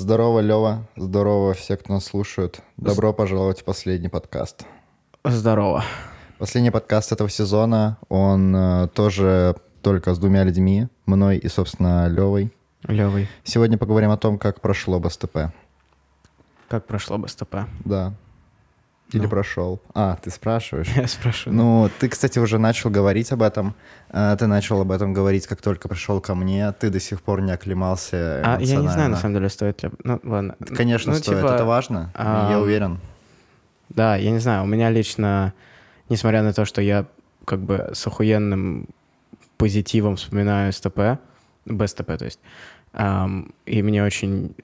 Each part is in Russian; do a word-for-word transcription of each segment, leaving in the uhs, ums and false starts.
Здорово, Лева. Здорово все, кто нас слушает. Добро пожаловать в последний подкаст. Здорово. Последний подкаст этого сезона, он э, тоже только с двумя людьми, мной и, собственно, Левой. Левой. Сегодня поговорим о том, как прошло БСТП. Как прошло БСТП? Да. Или ну. прошел? А, ты спрашиваешь? Я спрашиваю. Ну, ты, кстати, уже начал говорить об этом. Ты начал об этом говорить, как только пришел ко мне. Ты до сих пор не оклемался эмоционально. А я не знаю, на самом деле, стоит ли... Ну, ладно. Конечно, ну, стоит. Типа... Это важно, а... я уверен. Да, я не знаю. У меня лично, несмотря на то, что я как бы с охуенным позитивом вспоминаю СТП, БСТП, то есть, эм, и мне очень...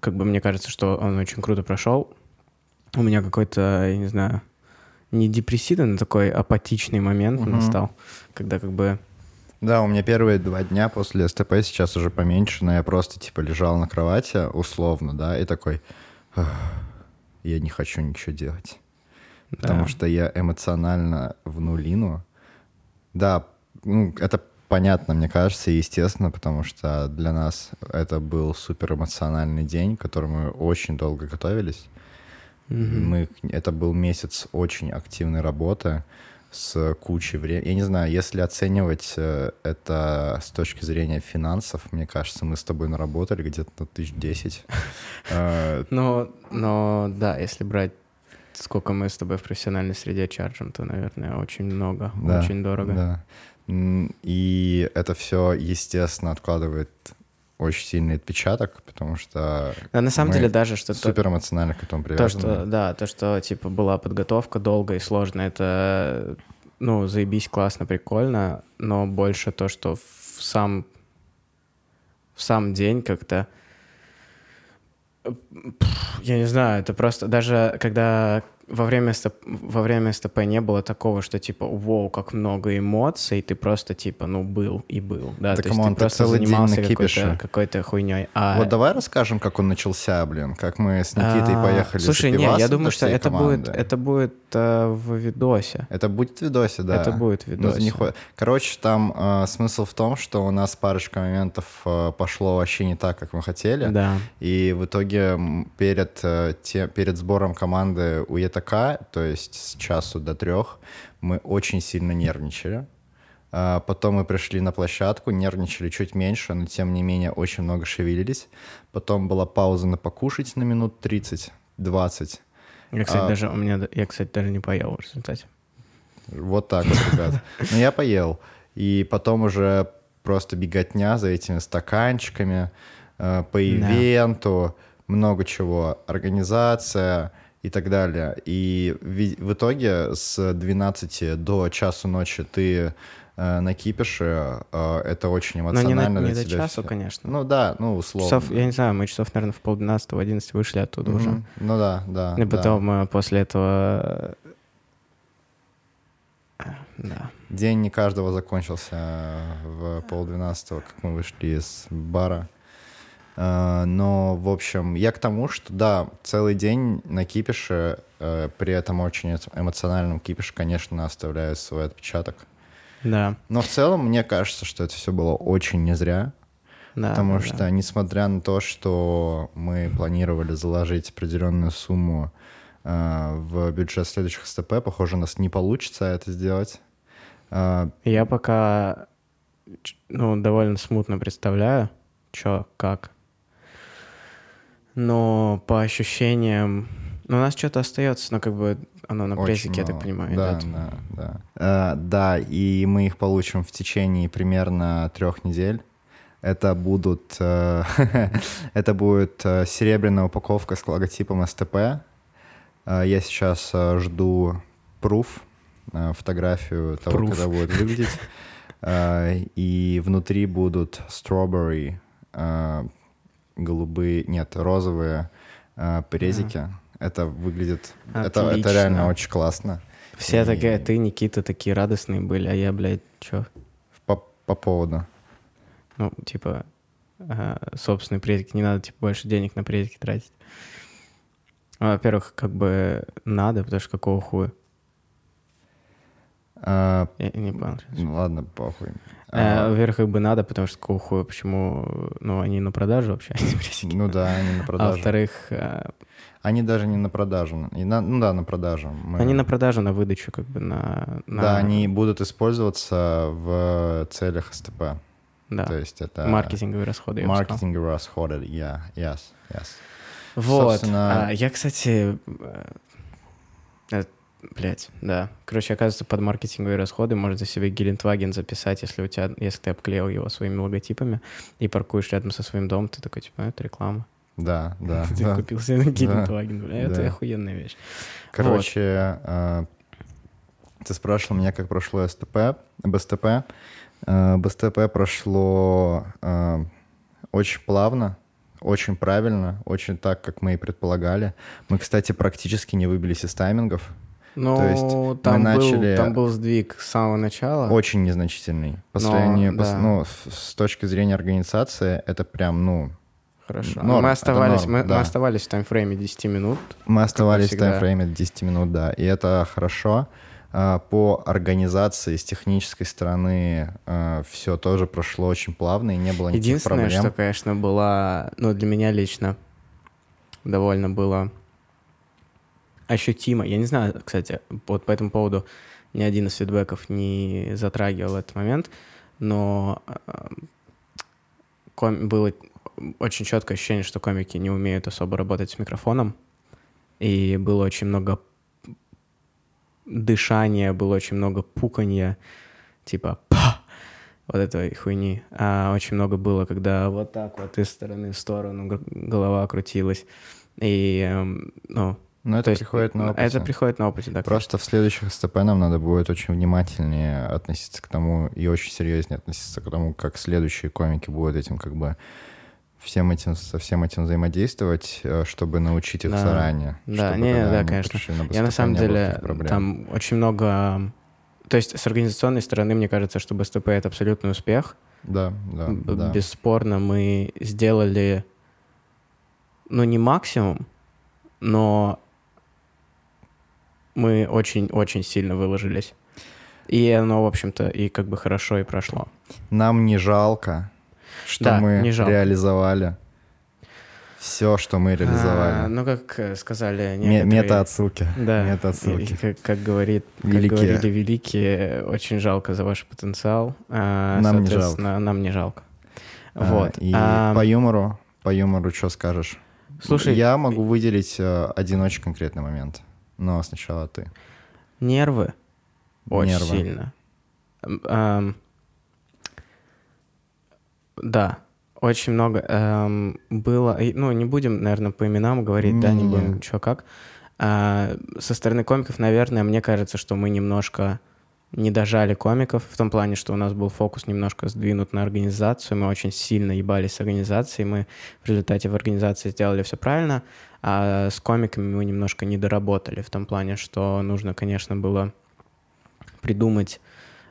Как бы мне кажется, что он очень круто прошел. У меня какой-то, я не знаю, не депрессивный, но такой апатичный момент угу. настал, когда как бы... Да, у меня первые два дня после СТП, сейчас уже поменьше, но я просто типа лежал на кровати, условно, да, и такой, я не хочу ничего делать, да. Потому что я эмоционально в нулину. Да, ну, это понятно, мне кажется, и естественно, потому что для нас это был суперэмоциональный день, к которому мы очень долго готовились. Мы, это был месяц очень активной работы с кучей времени. Я не знаю, если оценивать это с точки зрения финансов, мне кажется, мы с тобой наработали где-то на тысяч десять. Но, но да, если брать, сколько мы с тобой в профессиональной среде чарджим, то, наверное, очень много, да, очень дорого. Да. И это все, естественно, откладывает... очень сильный отпечаток, потому что... Да, на самом деле даже что-то... суперэмоционально к этому привязаны. То, что, да, то, что, типа, была подготовка долгая и сложная, это, ну, заебись, классно, прикольно, но больше то, что в сам, в сам день как-то... Я не знаю, это просто... Даже когда во время СТП, во время СТП не было такого, что, типа, вау, как много эмоций, ты просто, типа, ну, был и был. Да, да, то камон, есть ты, ты просто занимался какой-то, какой-то хуйней. А... Вот давай расскажем, как он начался, блин, как мы с Никитой а... поехали. Слушай, нет, я думаю, что это будет, это будет э, в видосе. Это будет в видосе, да. Это будет в видосе. Не ху... Короче, там э, смысл в том, что у нас парочка моментов э, пошло вообще не так, как мы хотели. Да. И в итоге Перед, те, перед сбором команды у ЕТК, то есть с часу до трех, мы очень сильно нервничали. Потом мы пришли на площадку, нервничали чуть меньше, но тем не менее очень много шевелились. Потом была пауза на покушать на минут тридцать-двадцать. Я, кстати, а, даже, у меня, я, кстати, даже не поел в результате. Вот так вот, ребят. Но я поел. И потом уже просто беготня за этими стаканчиками по ивенту, много чего, организация и так далее. И в итоге с двенадцати до часу ночи ты э, на кипише, э, это очень эмоционально. Но не, на, не до часу, конечно. Ну да, ну условно. Часов, я не знаю, мы часов, наверное, в полдвенадцатого, одиннадцати вышли оттуда mm-hmm. уже. Ну да, да. И потом да. после этого... Да. День не каждого закончился в полдвенадцатого, как мы вышли из бара. Но, в общем, я к тому, что, да, целый день на кипише, при этом очень эмоциональном кипише, конечно, оставляет свой отпечаток. Да. Но в целом, мне кажется, что это все было очень не зря. Да, потому да. что, несмотря на то, что мы планировали заложить определенную сумму в бюджет следующих СТП, похоже, у нас не получится это сделать. Я пока, ну, довольно смутно представляю, что, как. Но по ощущениям... Ну, у нас что-то остается, но как бы оно на презике, я так понимаю, да, идет. Да, да. А, да, и мы их получим в течение примерно трех недель. Это будут... Это будет серебряная упаковка с логотипом СТП. Я сейчас жду пруф, фотографию того, когда будет выглядеть. И внутри будут strawberry... голубые, нет, розовые э, презики. Да. Это выглядит... Это, это реально очень классно. Все и... такие, ты, Никита, такие радостные были, а я, блядь, чё? По, по поводу? Ну, типа, э, собственные презики. Не надо, типа, больше денег на презики тратить. Во-первых, как бы надо, потому что какого хуя? А, я, я не понял. Ну ладно, похуй. А, а, вверх их бы надо, потому что какого хуя, почему... Ну, они на продажу вообще, эти прессики. Ну да, они на продажу. А во-вторых... Они даже не на продажу. И на, ну да, на продажу. Мы... Они на продажу, на выдачу как бы, на, на... Да, они будут использоваться в целях эс тэ пэ. Да, то есть это... маркетинговые расходы. Маркетинговые расходы, yeah, yes, yes. Вот. Собственно... А, я, кстати... Блять, да. Короче, оказывается, под маркетинговые расходы можно себе Гелендваген записать, если у тебя, если ты обклеил его своими логотипами и паркуешь рядом со своим домом, ты такой, типа, это реклама. Да, да. Ты да, купил себе Гелендваген, да, бля, да. Это охуенная вещь. Короче, вот. Ты спрашивал меня, как прошло СТП, БСТП. БСТП прошло очень плавно. Очень правильно, очень так, как мы и предполагали. Мы, кстати, практически не выбились из таймингов. Ну, то есть там, мы был, начали... там был сдвиг с самого начала. Очень незначительный. Последний, Но, пос... да. ну, с точки зрения организации, это прям, ну... Хорошо. Норм. Мы оставались, норм, мы, да. мы оставались в таймфрейме десять минут. Мы оставались в таймфрейме десять минут, да. И это хорошо. По организации, с технической стороны все тоже прошло очень плавно и не было никаких проблем. Единственное, что, конечно, было, ну, для меня лично довольно было ощутимо. Я не знаю, кстати, вот по этому поводу ни один из фидбэков не затрагивал этот момент, но было очень четкое ощущение, что комики не умеют особо работать с микрофоном, и было очень много дышания, было очень много пуканья, типа па! Вот этой хуйни. А очень много было, когда вот так вот из стороны в сторону голова крутилась. И, ну... Но это приходит на опыте. Это приходит на опыте, да. Просто в следующих СТП нам надо будет очень внимательнее относиться к тому и очень серьезнее относиться к тому, как следующие комики будут этим как бы... всем этим, со всем этим взаимодействовать, чтобы научить их да. заранее. Да, не, да, конечно. На Я на самом деле там очень много... То есть с организационной стороны, мне кажется, что БСТП — это абсолютный успех. Да, да, Б- да. Бесспорно, мы сделали, ну, не максимум, но мы очень-очень сильно выложились. И оно, в общем-то, и как бы хорошо и прошло. Нам не жалко, что да, мы реализовали. Все, что мы реализовали. А, ну, как сказали некоторые... Мета-отсылки. Да. Мета-отсылки. Как, как, говорит, как говорили великие, очень жалко за ваш потенциал. А, нам не жалко. Нам не жалко. А, вот. И а, по юмору, по юмору что скажешь? Слушай... Я могу выделить один очень конкретный момент. Но сначала ты. Нервы. Очень Нервы. сильно. А, Да, очень много эм, было... Ну, не будем, наверное, по именам говорить, не, да, не, не будем, ничего как. А, со стороны комиков, наверное, мне кажется, что мы немножко не дожали комиков, в том плане, что у нас был фокус немножко сдвинут на организацию, мы очень сильно ебались с организацией, мы в результате в организации сделали все правильно, а с комиками мы немножко не доработали, в том плане, что нужно, конечно, было придумать...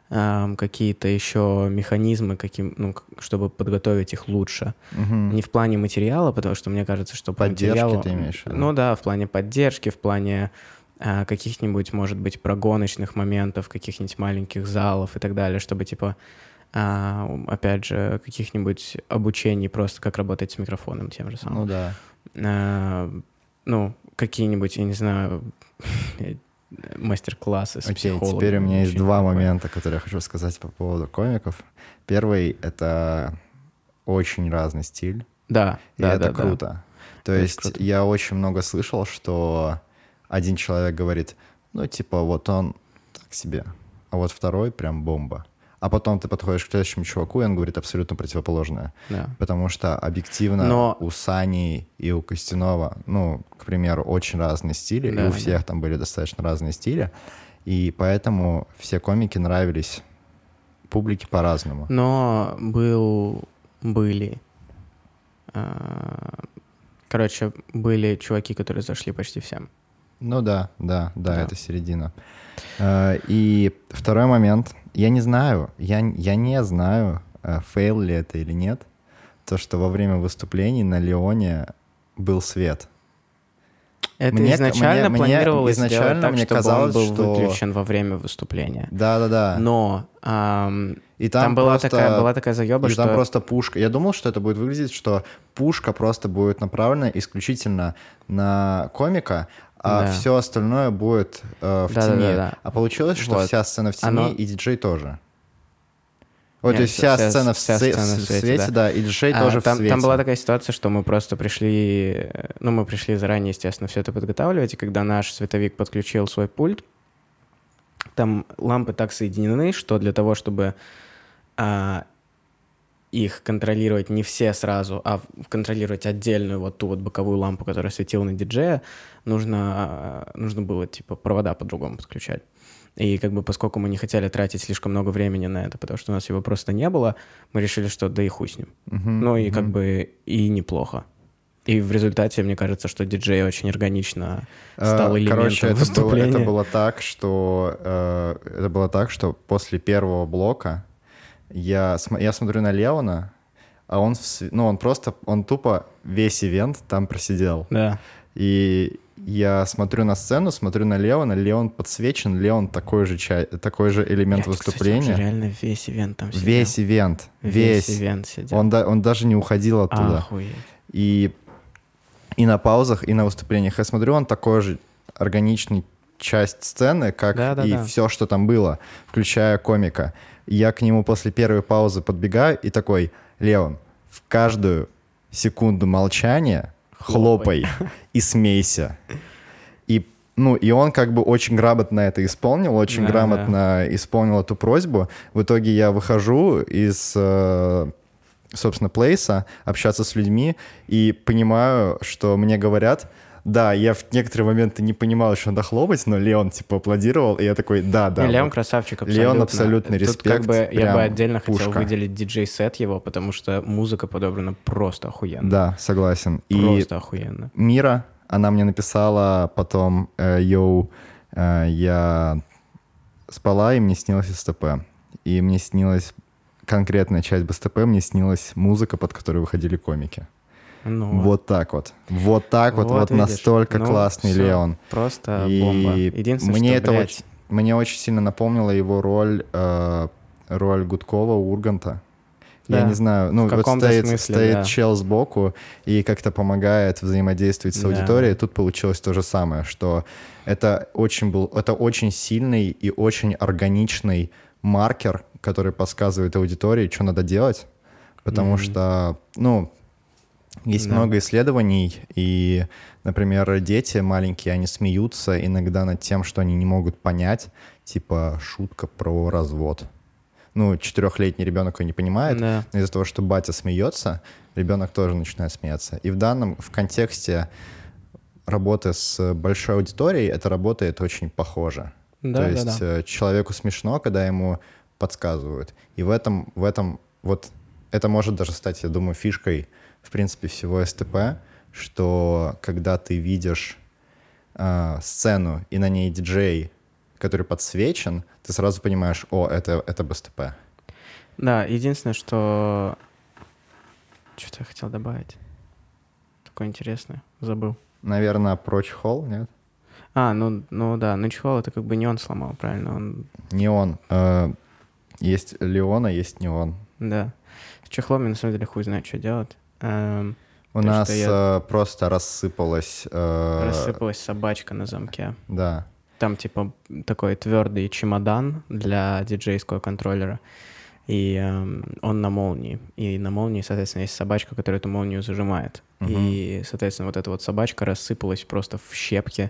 какие-то еще механизмы, каким, ну, чтобы подготовить их лучше. Угу. Не в плане материала, потому что мне кажется, что... Поддержки материалу... ты имеешь? Да? Ну да, в плане поддержки, в плане а, каких-нибудь, может быть, прогоночных моментов, каких-нибудь маленьких залов и так далее, чтобы, типа, а, опять же, каких-нибудь обучений просто, как работать с микрофоном тем же самым. Ну да. А, ну, какие-нибудь, я не знаю... мастер-классы с Окей, психологом. Теперь у меня есть два такое. момента, которые я хочу сказать по поводу комиков. Первый — это очень разный стиль. Да, и да, это да, круто. Да. То это есть круто. Я очень много слышал, что один человек говорит, ну, типа, вот он так себе, а вот второй прям бомба. А потом ты подходишь к следующему чуваку, и он говорит абсолютно противоположное. Да. Потому что объективно Но... у Сани и у Костянова, ну, к примеру, очень разные стили, да, и у всех да. там были достаточно разные стили, и поэтому все комики нравились публике по-разному. Но был... были... Короче, были чуваки, которые зашли почти всем. Ну да, да, да, да, это середина. И второй момент. Я не знаю, я, я не знаю, фейл ли это или нет, то, что во время выступлений на Леоне был свет. Это мне, изначально мне, планировалось мне, изначально сделать так, мне чтобы казалось, он был что... выключен во время выступления. Да-да-да. Но эм, и там, там была, просто... такая, была такая заеба, и что... там просто пушка. Я думал, что это будет выглядеть, что пушка просто будет направлена исключительно на комика, а да. все остальное будет э, в да, тени. Да, да, да. А получилось, что вот. Вся сцена в тени Оно... и диджей тоже. Вот, Нет, то есть вся, вся сцена в, вся сцена в свете, свете, да, да и диджей а, тоже там, в свете. Там была такая ситуация, что мы просто пришли, ну, мы пришли заранее, естественно, все это подготавливать, и когда наш световик подключил свой пульт, там лампы так соединены, что для того, чтобы а, их контролировать не все сразу, а контролировать отдельную вот ту вот боковую лампу, которая светила на диджея, нужно, нужно было, типа, провода по-другому подключать. И как бы поскольку мы не хотели тратить слишком много времени на это, потому что у нас его просто не было, мы решили, что да и хуй с ним. Uh-huh, ну и uh-huh. как бы и неплохо. И в результате, мне кажется, что диджей очень органично стал элементом Короче, это выступления. Было, это, было так, что, э, это было так, что после первого блока я, я смотрю на Леона, а он, ну, он просто, он тупо весь ивент там просидел. Да. И... Я смотрю на сцену, смотрю на Леона, Леон подсвечен, Леон такой же, чай, такой же элемент Блядь, выступления. Кстати, он же реально весь ивент там сидел. Весь ивент. Весь, весь ивент сидел. Он, да, он даже не уходил оттуда. Охуеть. И, и на паузах, и на выступлениях. Я смотрю, он такой же органичный часть сцены, как да, да, и да. все, что там было, включая комика. Я к нему после первой паузы подбегаю и такой: Леон, в каждую секунду молчания... хлопай и смейся. И, ну, и он как бы очень грамотно это исполнил, очень да, грамотно да. исполнил эту просьбу. В итоге я выхожу из, собственно, плейса, общаться с людьми, и понимаю, что мне говорят... Да, я в некоторые моменты не понимал, что надо хлопать, но Леон, типа, аплодировал, и я такой, да, да. Леон вот. Красавчик абсолютно. Леон абсолютный Тут респект. Как бы я бы отдельно пушка. Хотел выделить диджей-сет его, потому что музыка подобрана просто охуенно. Да, согласен. Просто и охуенно. Мира, она мне написала потом, йоу, я спала, и мне снилось СТП. И мне снилась конкретная часть БСТП, мне снилась музыка, под которую выходили комики. Ну, вот так вот. Вот так вот. Вот, вот настолько ну, классный все. Леон. Просто и бомба. Единственное, мне что, это блядь... очень, мне очень сильно напомнило его роль, э, роль Гудкова у Урганта. Да. Я не знаю, ну, вот стоит, смысле, стоит да. чел сбоку и как-то помогает взаимодействовать с да. аудиторией. Тут получилось то же самое, что это очень был, это очень сильный и очень органичный маркер, который подсказывает аудитории, что надо делать, потому mm-hmm. что, ну... Есть да. много исследований, и, например, дети маленькие, они смеются иногда над тем, что они не могут понять, типа шутка про развод. Ну, четырехлетний ребенок ее не понимает, да. но из-за того, что батя смеется, ребенок тоже начинает смеяться. И в данном, в контексте работы с большой аудиторией это работает очень похоже. Да, То да, есть да. человеку смешно, когда ему подсказывают. И в этом, в этом, вот это может даже стать, я думаю, фишкой, в принципе, всего СТП, что когда ты видишь э, сцену и на ней диджей, который подсвечен, ты сразу понимаешь, о, это, это БСТП. Да, единственное, что... Что-то я хотел добавить. Такое интересное. Забыл. Наверное, про чехол, нет? А, ну, ну да, ну чехол это как бы не он сломал, правильно? Он... Не он. Э, есть Леона, есть не он. Да. С чехлом я на самом деле хуй знает, что делать. Um, У нас я... просто рассыпалась... Э... Рассыпалась собачка на замке. Да. Там типа такой твердый чемодан для диджейского контроллера. И э, он на молнии. И на молнии, соответственно, есть собачка, которая эту молнию зажимает. Uh-huh. И, соответственно, вот эта вот собачка рассыпалась просто в щепки.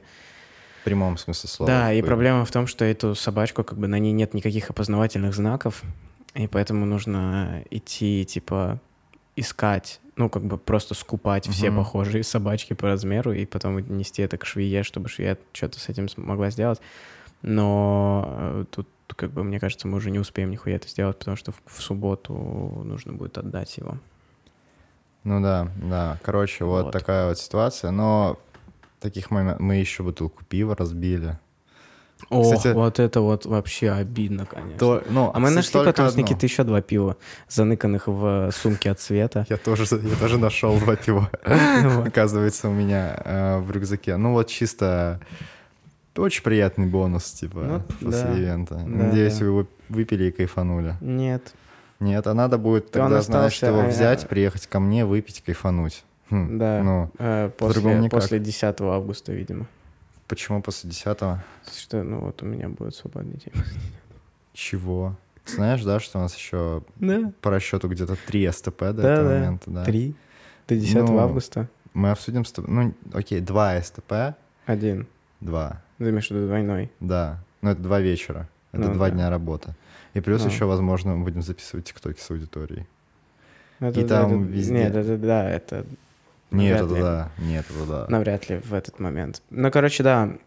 В прямом смысле слова. Да, и проблема в том, что эту собачку, как бы на ней нет никаких опознавательных знаков. И поэтому нужно идти, типа, искать... Ну, как бы просто скупать все uh-huh. похожие собачки по размеру и потом нести это к швее, чтобы швея что-то с этим могла сделать. Но тут, как бы, мне кажется, мы уже не успеем нихуя это сделать, потому что в, в субботу нужно будет отдать его. Ну да, да. Короче, вот, вот. такая вот ситуация. Но таких моментов мы еще бутылку пива разбили. О, вот это вот вообще обидно, конечно. То, ну, а мы нашли потом одно. С Никитой еще два пива, заныканных в сумке от Света. Я тоже, я тоже нашел два пива, оказывается, у меня в рюкзаке. Ну вот чисто очень приятный бонус, типа, после ивента. Надеюсь, вы его выпили и кайфанули. Нет. Нет, а надо будет тогда, знаешь, его взять, приехать ко мне, выпить, кайфануть. Да, после десятого августа, видимо. Почему после десятого? Что, ну вот у меня будет свободный день. Чего? Ты знаешь, да, что у нас еще да. по расчету где-то три СТП до да, этого да. момента? Да, три. До десятого ну, августа. Мы обсудим... Ну, окей, два СТП. Один. Два. Да, между двойной. Да. Ну, это два вечера. Это ну, два да. дня работы. И плюс ну. еще, возможно, мы будем записывать тиктоки с аудиторией. Это, И да, там это, везде... Нет, это да, это... Нет, это да, нет, это да. Навряд ли в этот момент. Ну, короче, да.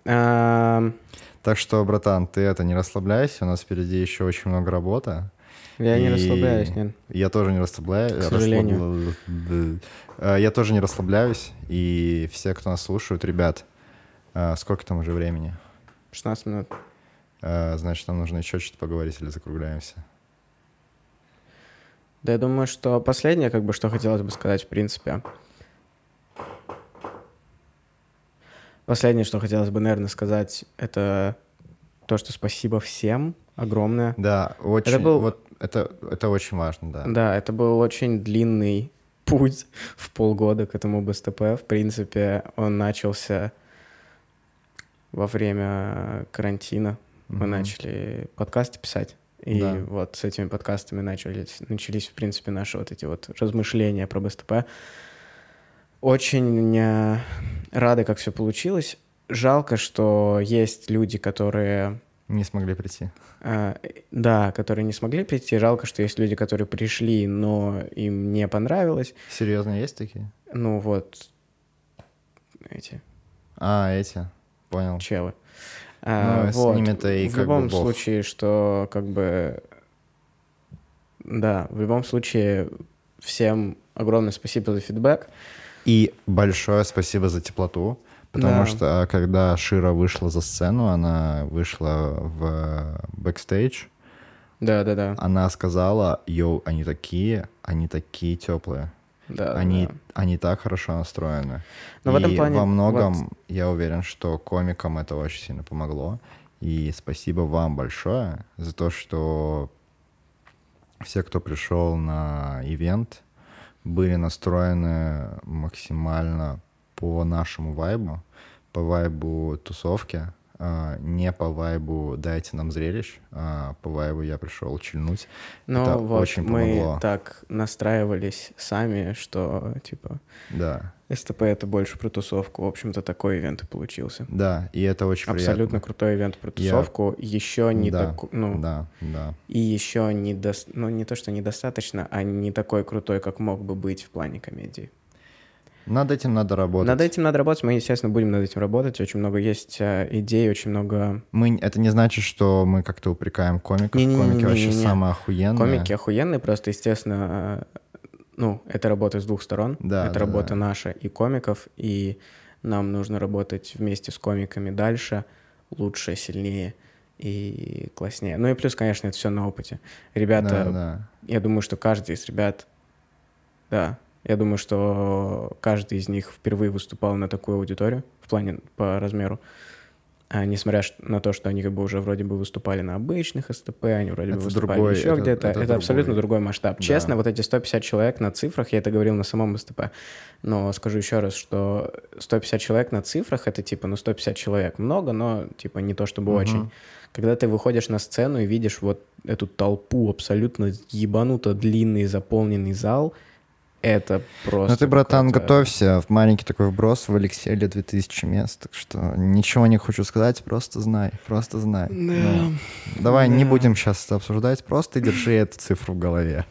Так что, братан, ты это, не расслабляйся, у нас впереди еще очень много работы. Я не расслабляюсь, нет. Я тоже не расслабляюсь. К сожалению. Я тоже не расслабляюсь, и все, кто нас слушают, ребят, сколько там уже времени? шестнадцать минут. Значит, нам нужно еще что-то поговорить или закругляемся? Да, я думаю, что последнее, как бы, что хотелось бы сказать, в принципе... Последнее, что хотелось бы, наверное, сказать, это то, что спасибо всем огромное. Да, очень, это, был... вот это, это очень важно, да. Да, это был очень длинный путь в полгода к этому БСТП. В принципе, он начался во время карантина. Mm-hmm. Мы начали подкасты писать. И да. вот с этими подкастами начались, начались, в принципе, наши вот эти вот размышления про БСТП. Очень рады, как все получилось. Жалко, что есть люди, которые... Не смогли прийти. Э, да, которые не смогли прийти. Жалко, что есть люди, которые пришли, но им не понравилось. Серьезно, есть такие? Ну вот, эти. А, эти, понял. Челы. А, ну, вот. С ними-то и как бы В любом бог. случае, что как бы... Да, в любом случае, всем огромное спасибо за фидбэк. И большое спасибо за теплоту, потому да. что когда Шира вышла за сцену, она вышла в бэкстейдж. Да-да-да. Она сказала: «Йоу, они такие, они такие теплые, да, они, да. они так хорошо настроены». Но и в этом плане... во многом вот. я уверен, что комикам это очень сильно помогло. И спасибо вам большое за то, что все, кто пришел на ивент, были настроены максимально по нашему вайбу, по вайбу тусовки, не по вайбу «дайте нам зрелищ», а по вайбу «я пришел чильнуть». Ну, это вот очень помогло. Мы так настраивались сами, что типа да. СТП — это больше про тусовку. В общем-то, такой ивент и получился. Да, и это очень приятно. Абсолютно крутой ивент про тусовку. Я... Еще не да, такой... Ну, да, да. И еще не... До... Ну, не то, что недостаточно, а не такой крутой, как мог бы быть в плане комедии. Над этим надо работать. Над этим надо работать. Мы, естественно, будем над этим работать. Очень много есть идей, очень много... Мы... Это не значит, что мы как-то упрекаем комиков. Не, не, Комики не, не, вообще не, не. самые охуенные. Комики охуенные, просто, естественно... Ну, это работа с двух сторон. Да, это да, работа да. наша и комиков, и нам нужно работать вместе с комиками дальше, лучше, сильнее и класснее. Ну и плюс, конечно, это все на опыте. Ребята, да, да. я думаю, что каждый из ребят... Да, я думаю, что каждый из них впервые выступал на такую аудиторию, в плане по размеру. А несмотря на то, что они как бы уже вроде бы выступали на обычных СТП, они вроде это бы выступали другой, еще это, где-то, это, это другой. абсолютно другой масштаб. Да. Честно, вот эти сто пятьдесят человек на цифрах, я это говорил на самом СТП, но скажу еще раз, что сто пятьдесят человек на цифрах, это типа, ну, сто пятьдесят человек много, но типа не то чтобы угу. очень. Когда ты выходишь на сцену и видишь вот эту толпу, абсолютно ебануто длинный заполненный зал, это просто... Ну ты, братан, какой-то... готовься. В маленький такой вброс в Алексейле две тысячи мест. Так что ничего не хочу сказать, просто знай. Просто знай. Да. Ну, давай да. не будем сейчас это обсуждать, просто держи эту цифру в голове.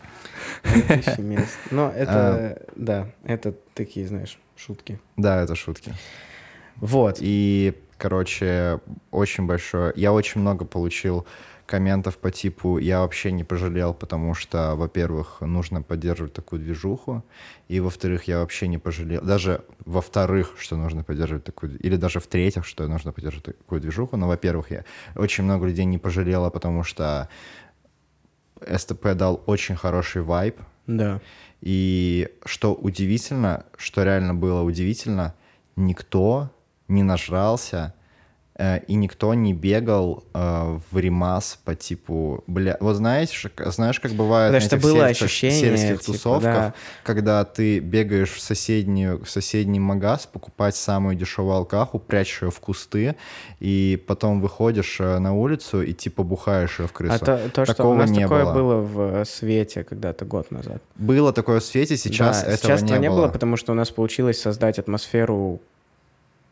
две тысячи мест. Но это, а, да, это такие, знаешь, шутки. Да, это шутки. Вот. И Короче, очень большое. Я очень много получил комментов по типу «я вообще не пожалел», потому что, во-первых, нужно поддерживать такую движуху, и, во-вторых, я вообще не пожалел, даже во-вторых, что нужно поддерживать такую, или даже в-третьих, что нужно поддерживать такую движуху, но, во-первых, я очень много людей не пожалело, потому что СТП дал очень хороший вайб, да. И что удивительно, что реально было удивительно, никто не нажрался, и никто не бегал э, в ремас по типу, бля, вот знаешь, знаешь, как бывает на этих было сельских, сельских типа, тусовках, да. Когда ты бегаешь в, соседнюю, в соседний магаз покупать самую дешевую алкаху, прячешь ее в кусты, и потом выходишь на улицу и типа бухаешь ее в крысу. А то, то что у нас не такое было. было в Свете когда-то год назад. Было такое в Свете, сейчас да, этого сейчас не было. Сейчас этого не было, потому что у нас получилось создать атмосферу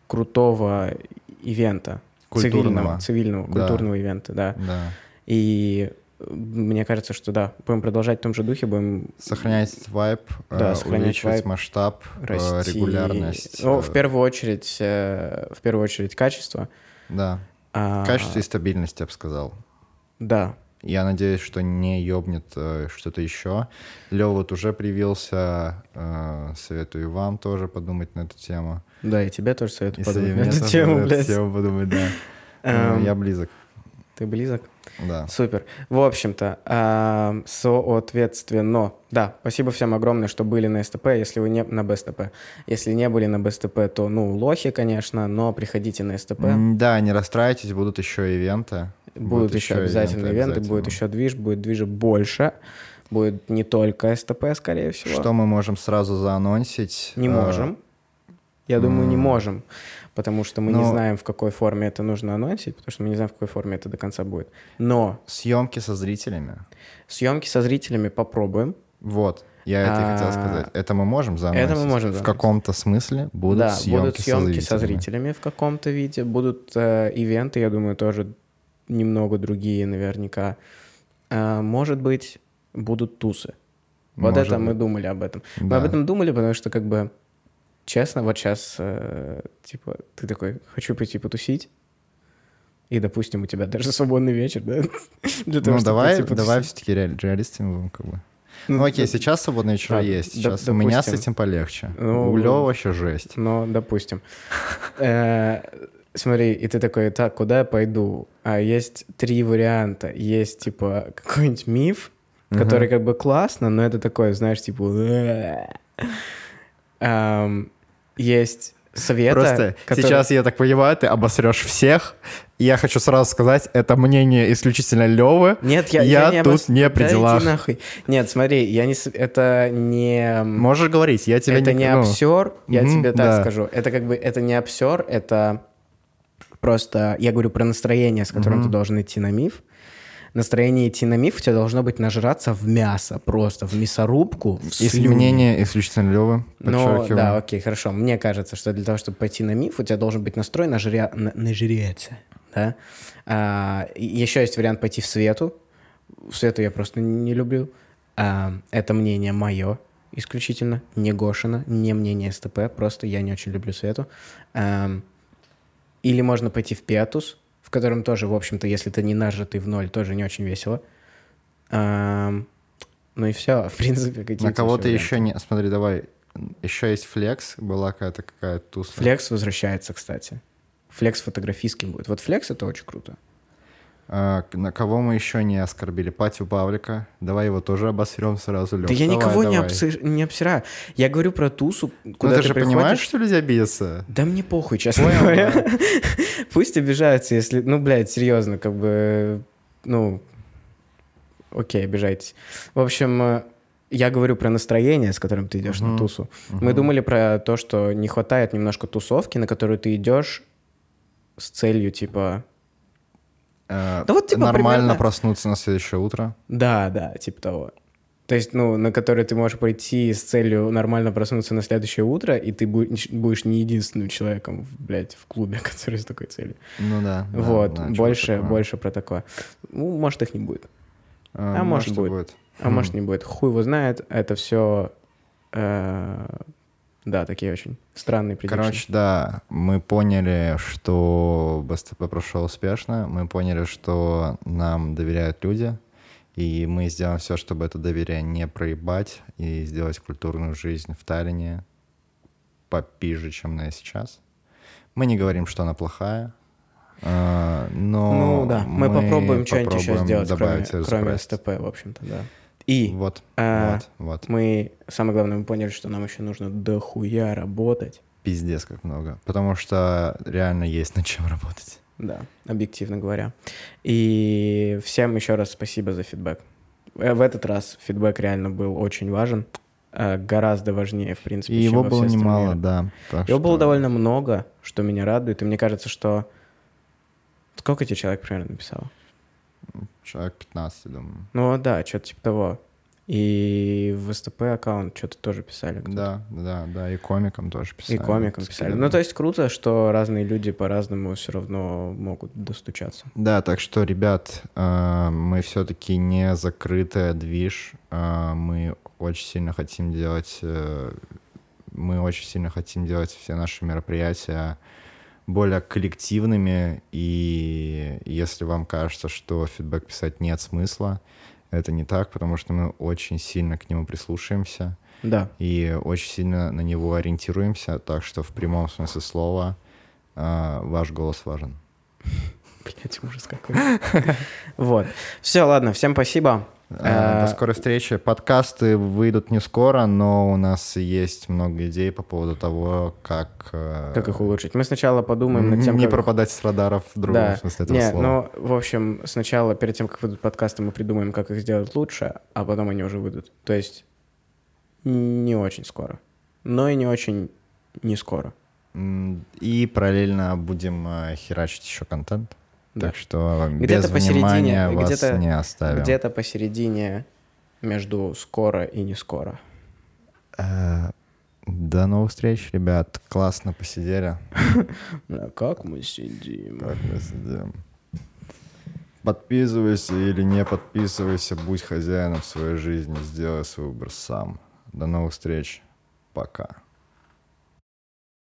крутого ивента, культурного. цивильного, цивильного да. культурного ивента, да. да. И мне кажется, что да, будем продолжать в том же духе, будем... Сохранять вайб, да, э, увеличивать вайб, масштаб, расти. регулярность. Ну, в первую очередь, э, в первую очередь качество. Да, а, качество и стабильность, я бы сказал. Да. Я надеюсь, что не ёбнет э, что-то еще. Лёва вот уже привился. Э, советую и вам тоже подумать на эту тему. Да, и тебе тоже советую и подумать на эту тему, блядь. Тему подумать, да. Um, Я близок. Ты близок? Да. Супер. В общем-то, э, соответственно, да, спасибо всем огромное, что были на СТП, если вы не на БСТП. Если не были на БСТП, то, ну, лохи, конечно, но приходите на СТП. Да, не расстраивайтесь, будут еще ивенты. Будут еще обязательно ивенты, будет еще движ, будет движа больше, будет не только СТП, скорее всего. Что мы можем сразу заанонсить? Не можем. Я думаю, не можем, потому что мы не знаем, в какой форме это нужно анонсить, потому что мы не знаем, в какой форме это до конца будет. Но... Съемки со зрителями. Съемки со зрителями попробуем. Вот, я это и хотел сказать. Это мы можем заанонсить? Это мы можем заанонсить. В каком-то смысле будут съемки со зрителями. Да, будут съемки со зрителями в каком-то виде, будут ивенты, я думаю, тоже... немного другие наверняка. Может быть, будут тусы. Вот Может это быть. мы думали об этом. Да. Мы об этом думали, потому что, как бы, честно, вот сейчас, типа, ты такой, хочу пойти потусить, и, допустим, у тебя даже свободный вечер, да? Для того, ну, давай, пойти, давай все-таки реали- реалистами будем, как бы. Ну, ну окей, да, сейчас свободные вечера да, есть. Сейчас допустим, у меня с этим полегче. Ну, у Лёва вообще жесть. Ну, допустим. Смотри, и ты такой, так, куда я пойду? А есть три варианта. Есть, типа, какой-нибудь миф, uh-huh. который как бы классно, но это такое, знаешь, типа... Есть Света... Просто который... сейчас, я так понимаю, ты обосрешь всех. И я хочу сразу сказать, это мнение исключительно Лёвы. Нет, я, я, я не тут обос... не при да делах. Нахуй. Нет, смотри, я не... это не... Можешь говорить, я тебе это не... Это не обсер, я mm-hmm, тебе так да. скажу. Это как бы, это не обсер, это... Просто я говорю про настроение, с которым mm-hmm. ты должен идти на миф. Настроение идти на миф у тебя должно быть нажраться в мясо, просто в мясорубку, в слюни. Если мнение исключительно Лёва, подчеркиваю. Ну, да, окей, хорошо. Мне кажется, что для того, чтобы пойти на миф, у тебя должен быть настрой нажря... нажреться. Да? А, еще есть вариант пойти в Свету. В Свету я просто не люблю. А, это мнение мое исключительно, не Гошина, не мнение СТП, просто я не очень люблю Свету. А, Или можно пойти в Пиатус, в котором тоже, в общем-то, если ты не нажатый в ноль, тоже не очень весело. А-м, ну и все, в принципе, какие-то... На кого-то еще варианты. Не... Смотри, давай. Еще есть Флекс, была какая-то какая-то туса. Флекс возвращается, кстати. Флекс фотографистским будет. Вот Флекс — это очень круто. А, на кого мы еще не оскорбили? Патью Павлика. Давай его тоже обосрем сразу, Лёв. Да я давай, никого давай. Не, обсы... не обсираю. Я говорю про тусу, куда ты, ты же приходишь. Понимаешь, что люди обидятся? Да мне похуй, честно Ой, говоря. Да. Пусть обижаются, если... Ну, блядь, серьезно, как бы... Ну, окей, обижайтесь. В общем, я говорю про настроение, с которым ты идешь uh-huh. на тусу. Uh-huh. Мы думали про то, что не хватает немножко тусовки, на которую ты идешь с целью, типа... Да вот, типа, нормально примерно... проснуться на следующее утро. Да, да, типа того. То есть, ну, на который ты можешь прийти с целью нормально проснуться на следующее утро, и ты будешь не единственным человеком, блядь, в клубе, который с такой целью. Ну да. Вот, да, да, больше, больше про такое. Ну, может, их не будет. А, а может, может будет. будет. А хм. может, не будет. Хуй его знает. Это все э, Да, такие очень странные предикшены. Короче, да, мы поняли, что БСТП прошел успешно, мы поняли, что нам доверяют люди, и мы сделаем все, чтобы это доверие не проебать и сделать культурную жизнь в Таллине попиже, чем она сейчас. Мы не говорим, что она плохая, но ну, да. мы, мы попробуем что-нибудь еще сделать, добавить, кроме, кроме СТП, в общем-то, да. И вот, а, вот, вот. мы, самое главное, мы поняли, что нам еще нужно дохуя работать. Пиздец, как много. Потому что реально есть над чем работать. Да, объективно говоря. И всем еще раз спасибо за фидбэк. В этот раз фидбэк реально был очень важен. Гораздо важнее, в принципе, и чем его во было немало, да. Его что... было довольно много, что меня радует. И мне кажется, что... Сколько тебе человек примерно написало? Человек пятнадцать, думаю. Ну да, что-то типа того. И в СТП аккаунт что-то тоже писали. Кто-то. Да, да, да, и комикам тоже писали. И комикам писали. Ну то есть круто, что разные люди по-разному все равно могут достучаться. Да, так что, ребят, мы все-таки не закрытая движ. Мы очень сильно хотим делать... Мы очень сильно хотим делать все наши мероприятия более коллективными, и если вам кажется, что фидбэк писать нет смысла, это не так, потому что мы очень сильно к нему прислушаемся, да, и очень сильно на него ориентируемся, так что в прямом смысле слова э, ваш голос важен. Блять, ужас какой. Вот. Все, ладно, всем спасибо. До скорой встречи. Подкасты выйдут не скоро, но у нас есть много идей по поводу того, как... Как их улучшить. Мы сначала подумаем над тем, Не как... пропадать с радаров в другом да. смысле этого не, слова. Ну, в общем, сначала, перед тем, как выйдут подкасты, мы придумаем, как их сделать лучше, а потом они уже выйдут. То есть не очень скоро, но и не очень не скоро. И параллельно будем херачить еще контент. Да. Так что где-то без внимания вас где-то, не оставим. Где-то посередине между скоро и не скоро. Э-э- до новых встреч, ребят. Классно посидели. Как мы сидим. Как мы сидим. Подписывайся или не подписывайся. Будь хозяином своей жизни. Сделай свой выбор сам. До новых встреч. Пока.